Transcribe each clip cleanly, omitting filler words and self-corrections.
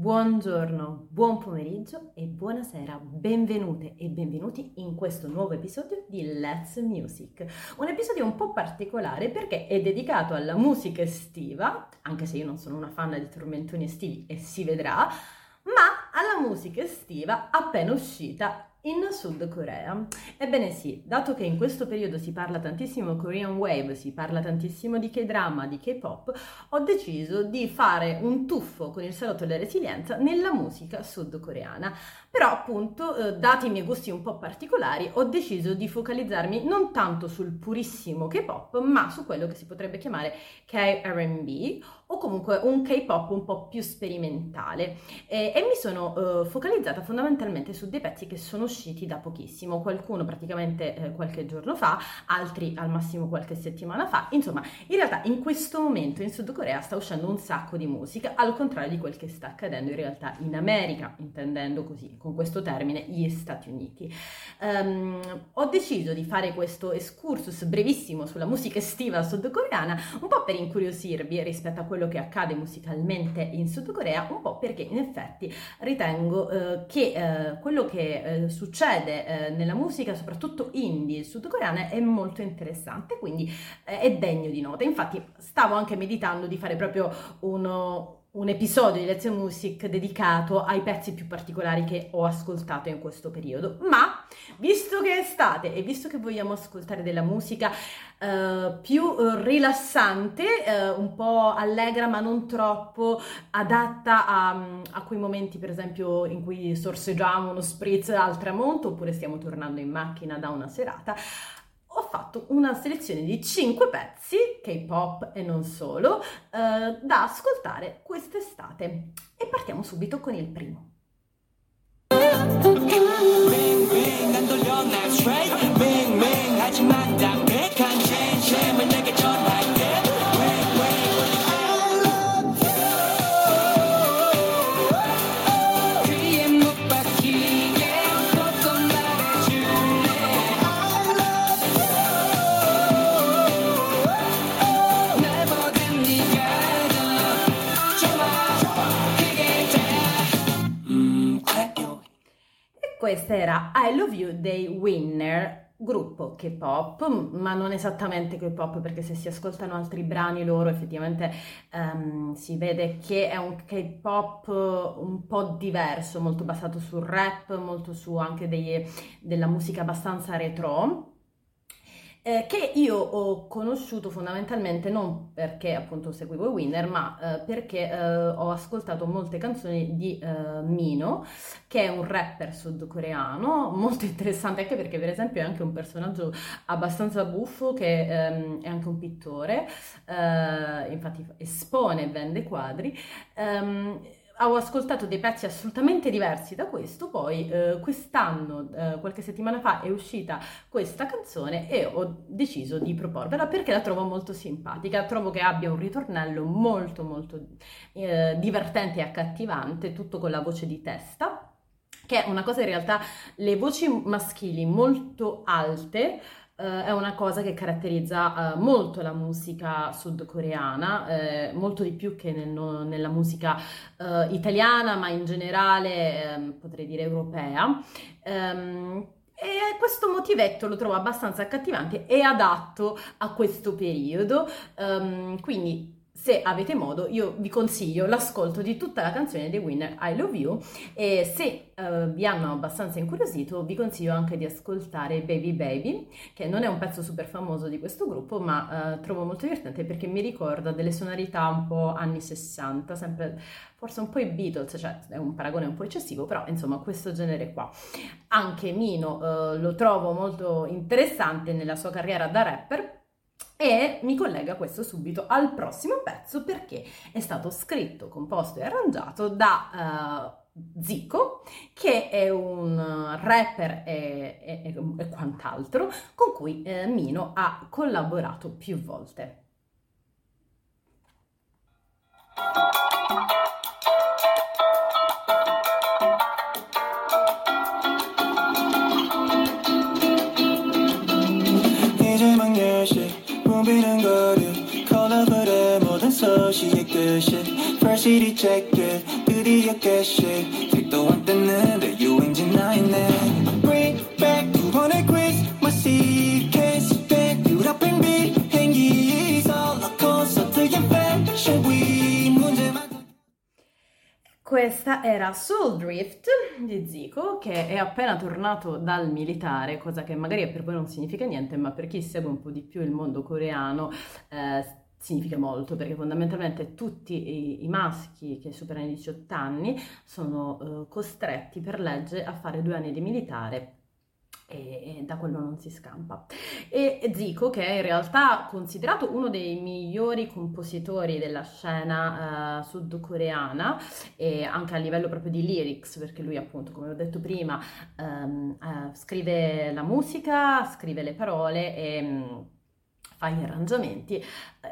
Buongiorno, buon pomeriggio e buonasera, benvenute e benvenuti in questo nuovo episodio di Let's Music. Un episodio un po' particolare perché è dedicato alla musica estiva, anche se io non sono una fan di tormentoni estivi e si vedrà, ma alla musica estiva appena uscita in Sud Corea. Ebbene sì, dato che in questo periodo si parla tantissimo Korean Wave, si parla tantissimo di K-drama, di K-pop, ho deciso di fare un tuffo con il salotto della resilienza nella musica sudcoreana. Però appunto, dati i miei gusti un po' particolari, ho deciso di focalizzarmi non tanto sul purissimo K-pop, ma su quello che si potrebbe chiamare K-R&B o comunque un K-pop un po' più sperimentale e mi sono focalizzata fondamentalmente su dei pezzi che sono usciti da pochissimo, qualcuno praticamente qualche giorno fa, altri al massimo qualche settimana fa. Insomma, in realtà in questo momento in Sud Corea sta uscendo un sacco di musica, al contrario di quel che sta accadendo in realtà in America, intendendo così con questo termine gli Stati Uniti. Ho deciso di fare questo excursus brevissimo sulla musica estiva sudcoreana un po' per incuriosirvi rispetto a quello che accade musicalmente in Sud Corea, un po' perché in effetti ritengo che quello che succede nella musica, soprattutto indie sudcoreana, è molto interessante, quindi è degno di nota. Infatti stavo anche meditando di fare proprio un episodio di Let's Music dedicato ai pezzi più particolari che ho ascoltato in questo periodo, ma visto che è estate e visto che vogliamo ascoltare della musica più rilassante, un po' allegra ma non troppo, adatta a quei momenti per esempio in cui sorseggiamo uno spritz al tramonto oppure stiamo tornando in macchina da una serata, ho fatto una selezione di 5 pezzi, K-pop e non solo, da ascoltare quest'estate. E partiamo subito con il primo. Questa era I Love You dei Winner, gruppo K-pop, ma non esattamente K-pop, perché se si ascoltano altri brani loro effettivamente si vede che è un K-pop un po' diverso, molto basato sul rap, molto su anche della musica abbastanza retro, che io ho conosciuto fondamentalmente non perché appunto seguivo Winner, ma perché ho ascoltato molte canzoni di Mino, che è un rapper sudcoreano molto interessante, anche perché per esempio è anche un personaggio abbastanza buffo, che è anche un pittore, infatti espone e vende quadri. Ho ascoltato dei pezzi assolutamente diversi da questo, poi quest'anno, qualche settimana fa, è uscita questa canzone e ho deciso di proporvela perché la trovo molto simpatica, trovo che abbia un ritornello molto molto divertente e accattivante, tutto con la voce di testa, che è una cosa in realtà, le voci maschili molto alte, è una cosa che caratterizza molto la musica sudcoreana, molto di più che nella musica italiana, ma in generale potrei dire europea. E questo motivetto lo trovo abbastanza accattivante e adatto a questo periodo, quindi se avete modo io vi consiglio l'ascolto di tutta la canzone dei Winner I Love You, e se vi hanno abbastanza incuriosito vi consiglio anche di ascoltare Baby Baby, che non è un pezzo super famoso di questo gruppo, ma trovo molto divertente perché mi ricorda delle sonorità un po' anni 60, sempre forse un po' i Beatles, cioè è un paragone un po' eccessivo, però insomma questo genere qua. Anche Mino lo trovo molto interessante nella sua carriera da rapper, e mi collega questo subito al prossimo pezzo perché è stato scritto, composto e arrangiato da Zico, che è un rapper e quant'altro, con cui Mino ha collaborato più volte. First city check it, you get shit. Take the one that you ain't denying it. Bring back you wanna grace my seed. Can't sit back, you up and be hangy. It's all a concert and fashion we. Questa era Soul Drift di Zico, che è appena tornato dal militare, cosa che magari per voi non significa niente, ma per chi segue un po' di più il mondo coreano significa molto, perché fondamentalmente tutti i maschi che superano i 18 anni sono costretti per legge a fare 2 anni di militare. E da quello non si scampa. E Zico, che è in realtà considerato uno dei migliori compositori della scena sudcoreana, e anche a livello proprio di lyrics, perché lui appunto, come ho detto prima, scrive la musica, scrive le parole e fa gli arrangiamenti,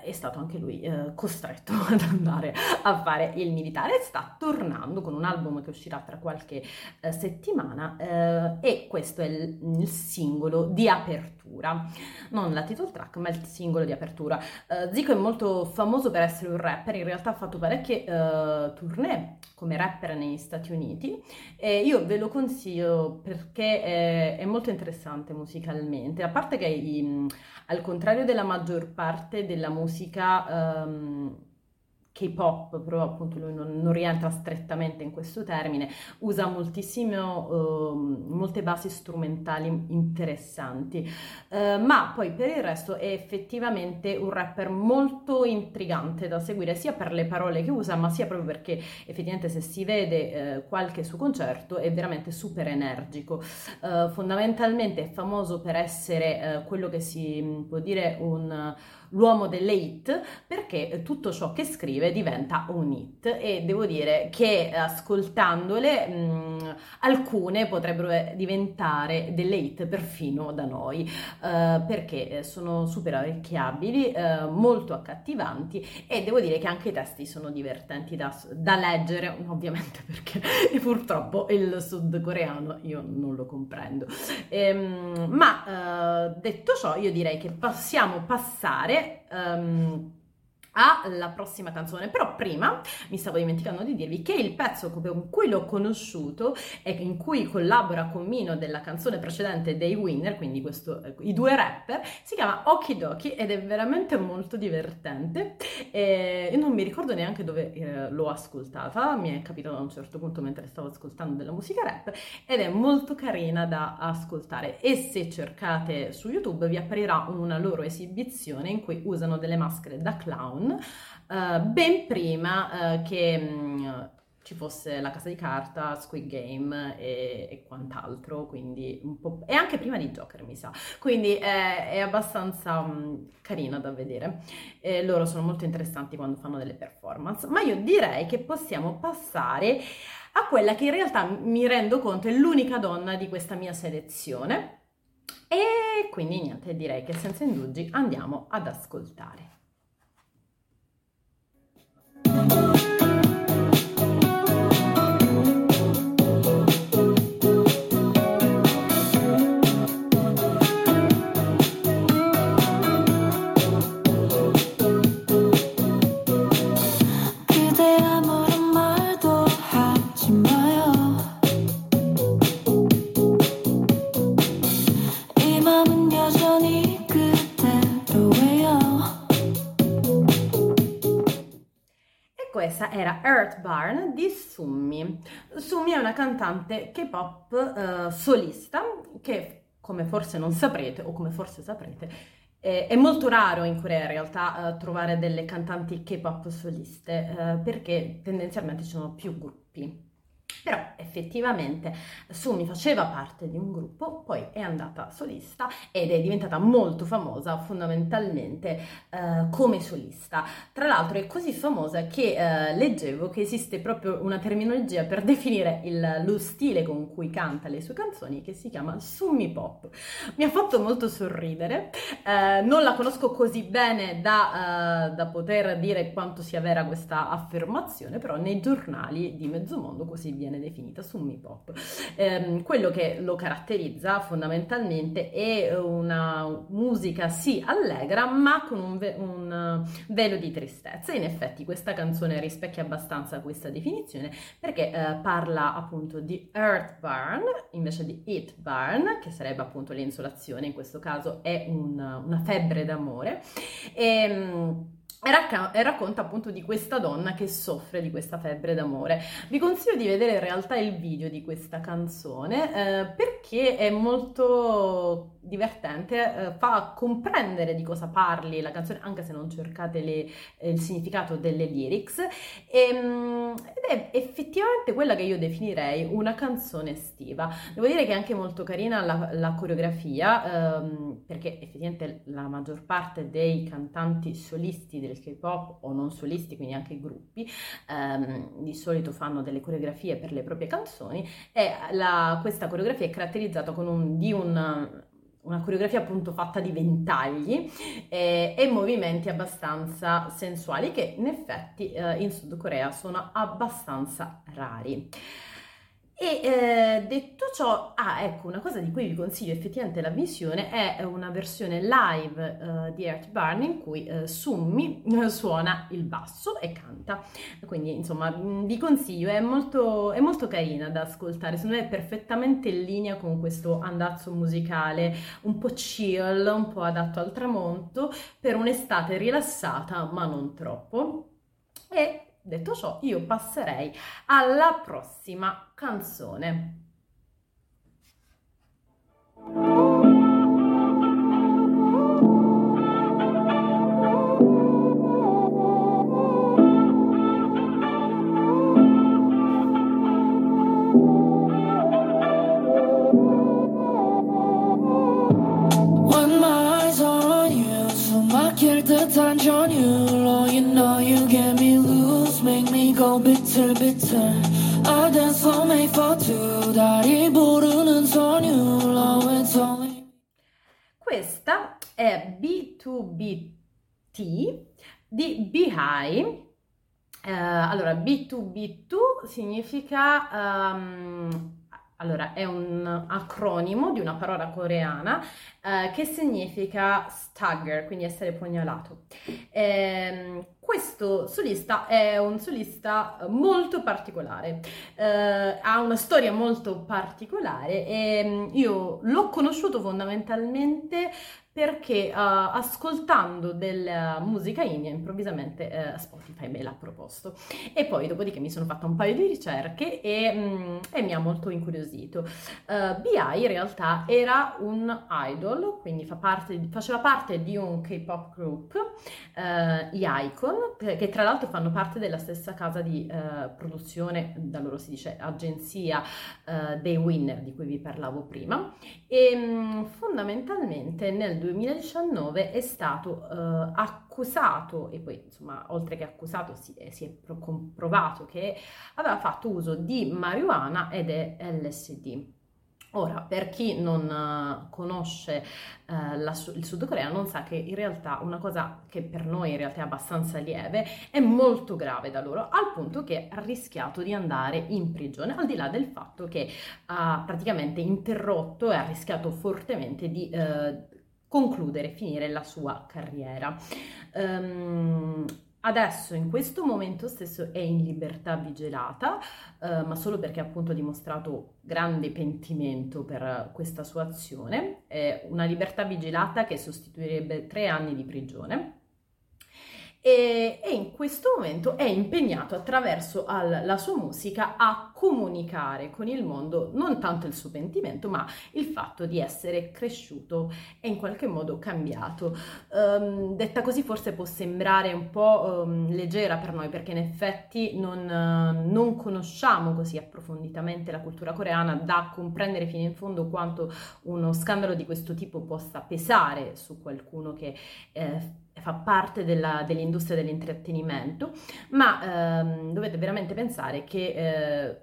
è stato anche lui costretto ad andare a fare il militare. Sta tornando con un album che uscirà tra qualche settimana e questo è il singolo di apertura, non la title track ma il singolo di apertura. Zico è molto famoso per essere un rapper, in realtà ha fatto parecchie tournée come rapper negli Stati Uniti e io ve lo consiglio perché è molto interessante musicalmente, a parte che al contrario della maggior parte della musica K-pop, però appunto lui non rientra strettamente in questo termine, usa moltissimo, molte basi strumentali interessanti, ma poi per il resto è effettivamente un rapper molto intrigante da seguire, sia per le parole che usa, ma sia proprio perché effettivamente se si vede qualche suo concerto è veramente super energico. Fondamentalmente è famoso per essere quello che si può dire l'uomo delle hit, perché tutto ciò che scrive diventa un hit e devo dire che ascoltandole alcune potrebbero diventare delle hit perfino da noi, perché sono super orecchiabili, molto accattivanti e devo dire che anche i testi sono divertenti da leggere, ovviamente perché purtroppo il sudcoreano io non lo comprendo, ma detto ciò io direi che possiamo passare alla prossima canzone. Però prima mi stavo dimenticando di dirvi che il pezzo con cui l'ho conosciuto e in cui collabora con Mino della canzone precedente dei Winner, quindi i due rapper, si chiama Okidoki ed è veramente molto divertente. Io non mi ricordo neanche dove l'ho ascoltata, mi è capitato a un certo punto mentre stavo ascoltando della musica rap ed è molto carina da ascoltare, e se cercate su YouTube vi apparirà una loro esibizione in cui usano delle maschere da clown, ben prima che ci fosse la casa di carta, Squid Game e quant'altro, quindi un po' e anche prima di Joker mi sa, quindi è abbastanza carina da vedere. Loro sono molto interessanti quando fanno delle performance, ma io direi che possiamo passare a quella che in realtà mi rendo conto è l'unica donna di questa mia selezione, e quindi niente, direi che senza indugi andiamo ad ascoltare. Questa era Earth Barn di Sumi. Sumi è una cantante K-pop solista che, come forse non saprete o come forse saprete, è molto raro in Corea in realtà trovare delle cantanti K-pop soliste, perché tendenzialmente ci sono più gruppi. Però effettivamente Sumi faceva parte di un gruppo, poi è andata solista ed è diventata molto famosa fondamentalmente come solista. Tra l'altro è così famosa che leggevo che esiste proprio una terminologia per definire lo stile con cui canta le sue canzoni, che si chiama Sumi pop. Mi ha fatto molto sorridere, non la conosco così bene da poter dire quanto sia vera questa affermazione, però nei giornali di mezzomondo così viene viene definita Sumi pop. Quello che lo caratterizza fondamentalmente è una musica sì allegra, ma con un velo di tristezza. In effetti questa canzone rispecchia abbastanza questa definizione, perché parla appunto di Earth Barn invece di Earth Burn, che sarebbe appunto l'insolazione, in questo caso è una febbre d'amore, e racconta appunto di questa donna che soffre di questa febbre d'amore. Vi consiglio di vedere in realtà il video di questa canzone, perché è molto divertente, fa comprendere di cosa parli la canzone, anche se non cercate il significato delle lyrics, ed è effettivamente quella che io definirei una canzone estiva. Devo dire che è anche molto carina la coreografia, perché effettivamente la maggior parte dei cantanti solisti del K-pop o non solisti, quindi anche gruppi, di solito fanno delle coreografie per le proprie canzoni, e questa coreografia è caratterizzata una coreografia appunto fatta di ventagli e movimenti abbastanza sensuali, che in effetti in Sud Corea sono abbastanza rari. Detto ciò, ecco, una cosa di cui vi consiglio effettivamente la visione è una versione live di Earth Barn, in cui Sumi suona il basso e canta, quindi insomma vi consiglio, è molto carina da ascoltare, secondo me è perfettamente in linea con questo andazzo musicale un po' chill, un po' adatto al tramonto, per un'estate rilassata ma non troppo. E detto ciò, io passerei alla prossima canzone. I dance all made for two, 다리 부르는 선율, always only. Questa è B2BT di Bihai. Allora, B2BT significa... Allora, è un acronimo di una parola coreana che significa stagger, quindi essere pugnalato. Questo solista è un solista molto particolare, ha una storia molto particolare, e io l'ho conosciuto fondamentalmente perché ascoltando della musica india improvvisamente Spotify me l'ha proposto, e poi dopodiché mi sono fatta un paio di ricerche e mi ha molto incuriosito. B.I. in realtà era un idol, quindi faceva parte di un K-pop group, gli iKON, che tra l'altro fanno parte della stessa casa di produzione, da loro si dice agenzia dei Winner, di cui vi parlavo prima, e fondamentalmente nel 2019 è stato accusato, e poi insomma oltre che accusato si è comprovato che aveva fatto uso di marijuana ed LSD. Ora, per chi non conosce il Sud Corea, non sa che in realtà una cosa che per noi in realtà è abbastanza lieve è molto grave da loro, al punto che ha rischiato di andare in prigione, al di là del fatto che ha praticamente interrotto e ha rischiato fortemente di finire la sua carriera. Adesso in questo momento stesso è in libertà vigilata, ma solo perché appunto ha dimostrato grande pentimento per questa sua azione. È una libertà vigilata che sostituirebbe 3 anni di prigione, e in questo momento è impegnato attraverso la sua musica a comunicare con il mondo non tanto il suo pentimento, ma il fatto di essere cresciuto e in qualche modo cambiato. Detta così forse può sembrare un po' leggera per noi, perché in effetti non conosciamo così approfonditamente la cultura coreana da comprendere fino in fondo quanto uno scandalo di questo tipo possa pesare su qualcuno che fa parte dell'industria dell'intrattenimento, ma dovete veramente pensare che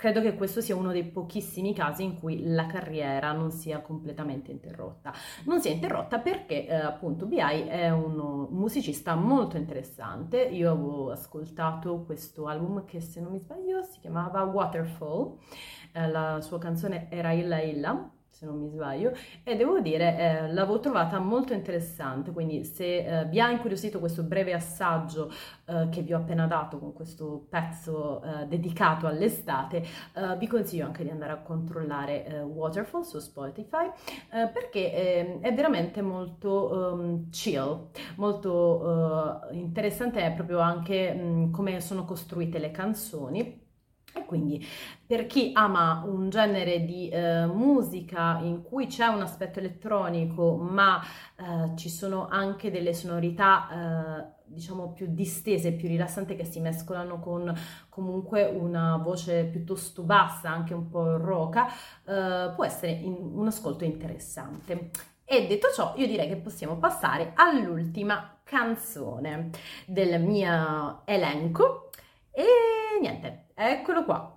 Credo che questo sia uno dei pochissimi casi in cui la carriera non sia completamente interrotta. Non si è interrotta perché appunto B.I. è un musicista molto interessante. Io avevo ascoltato questo album che, se non mi sbaglio, si chiamava Waterfall. La sua canzone era Illa Illa, se non mi sbaglio, e devo dire l'avevo trovata molto interessante. Quindi se vi ha incuriosito questo breve assaggio che vi ho appena dato con questo pezzo dedicato all'estate, vi consiglio anche di andare a controllare Waterfall su Spotify, perché è veramente molto chill, molto interessante. È proprio anche come sono costruite le canzoni. E quindi per chi ama un genere di musica in cui c'è un aspetto elettronico, ma ci sono anche delle sonorità diciamo più distese, più rilassanti, che si mescolano con comunque una voce piuttosto bassa, anche un po' roca, può essere un ascolto interessante. E detto ciò, io direi che possiamo passare all'ultima canzone del mio elenco. E niente, eccolo qua.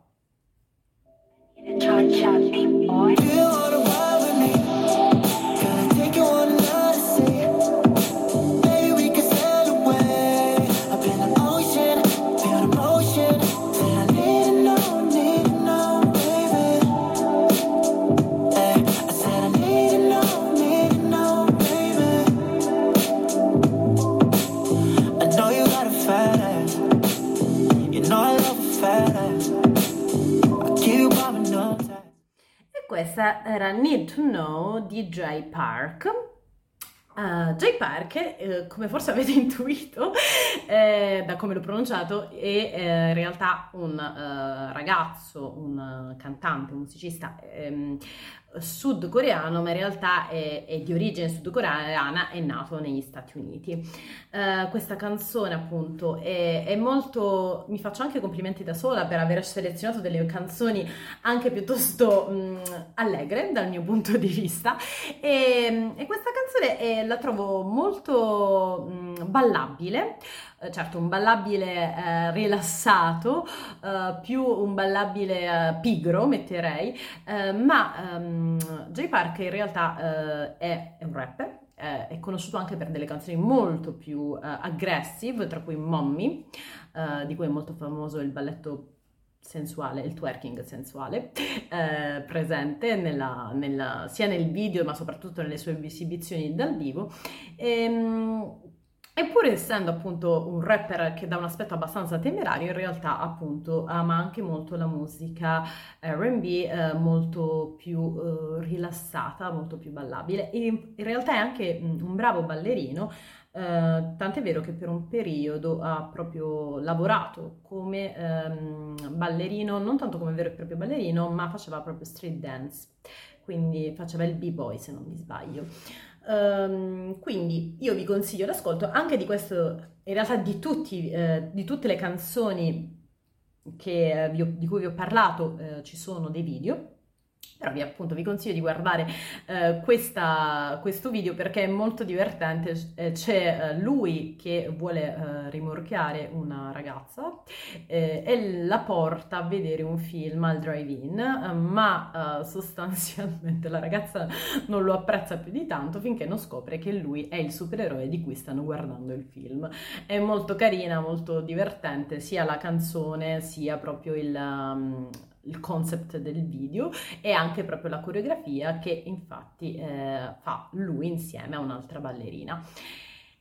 Questa era Need to Know di Jay Park. Jay Park, come forse avete intuito da come l'ho pronunciato, è in realtà un ragazzo, un cantante, un musicista sudcoreano, ma in realtà è di origine sudcoreana, è nato negli Stati Uniti. Questa canzone appunto è molto, mi faccio anche complimenti da sola per aver selezionato delle canzoni anche piuttosto allegre dal mio punto di vista, e questa canzone la trovo molto ballabile. Certo, un ballabile rilassato, più un ballabile pigro metterei, ma Jay Park in realtà è un rapper, è conosciuto anche per delle canzoni molto più aggressive, tra cui Mommy, di cui è molto famoso il balletto sensuale, il twerking sensuale, presente sia nel video ma soprattutto nelle sue esibizioni dal vivo. Eppure, essendo appunto un rapper che dà un aspetto abbastanza temerario, in realtà appunto ama anche molto la musica R&B, molto più rilassata, molto più ballabile, e in realtà è anche un bravo ballerino, tant'è vero che per un periodo ha proprio lavorato come ballerino, non tanto come vero e proprio ballerino, ma faceva proprio street dance, quindi faceva il b-boy, se non mi sbaglio. Quindi io vi consiglio l'ascolto anche di questo, in realtà di tutte le canzoni di cui vi ho parlato ci sono dei video, però appunto vi consiglio di guardare questo video perché è molto divertente. C'è lui che vuole rimorchiare una ragazza e la porta a vedere un film al drive-in, ma sostanzialmente la ragazza non lo apprezza più di tanto finché non scopre che lui è il supereroe di cui stanno guardando il film. È molto carina, molto divertente, sia la canzone sia proprio il concept del video e anche proprio la coreografia che infatti fa lui insieme a un'altra ballerina.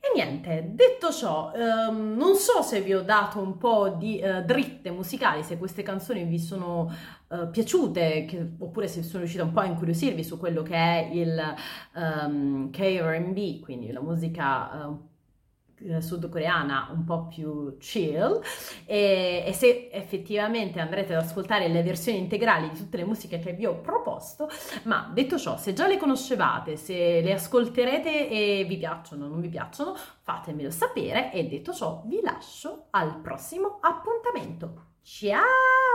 E niente, detto ciò, non so se vi ho dato un po' di dritte musicali, se queste canzoni vi sono piaciute, oppure se sono riuscita un po' a incuriosirvi su quello che è il K-R&B, quindi la musica sudcoreana un po' più chill, e se effettivamente andrete ad ascoltare le versioni integrali di tutte le musiche che vi ho proposto. Ma detto ciò, se già le conoscevate, se le ascolterete e vi piacciono o non vi piacciono, fatemelo sapere, e detto ciò vi lascio al prossimo appuntamento. Ciao!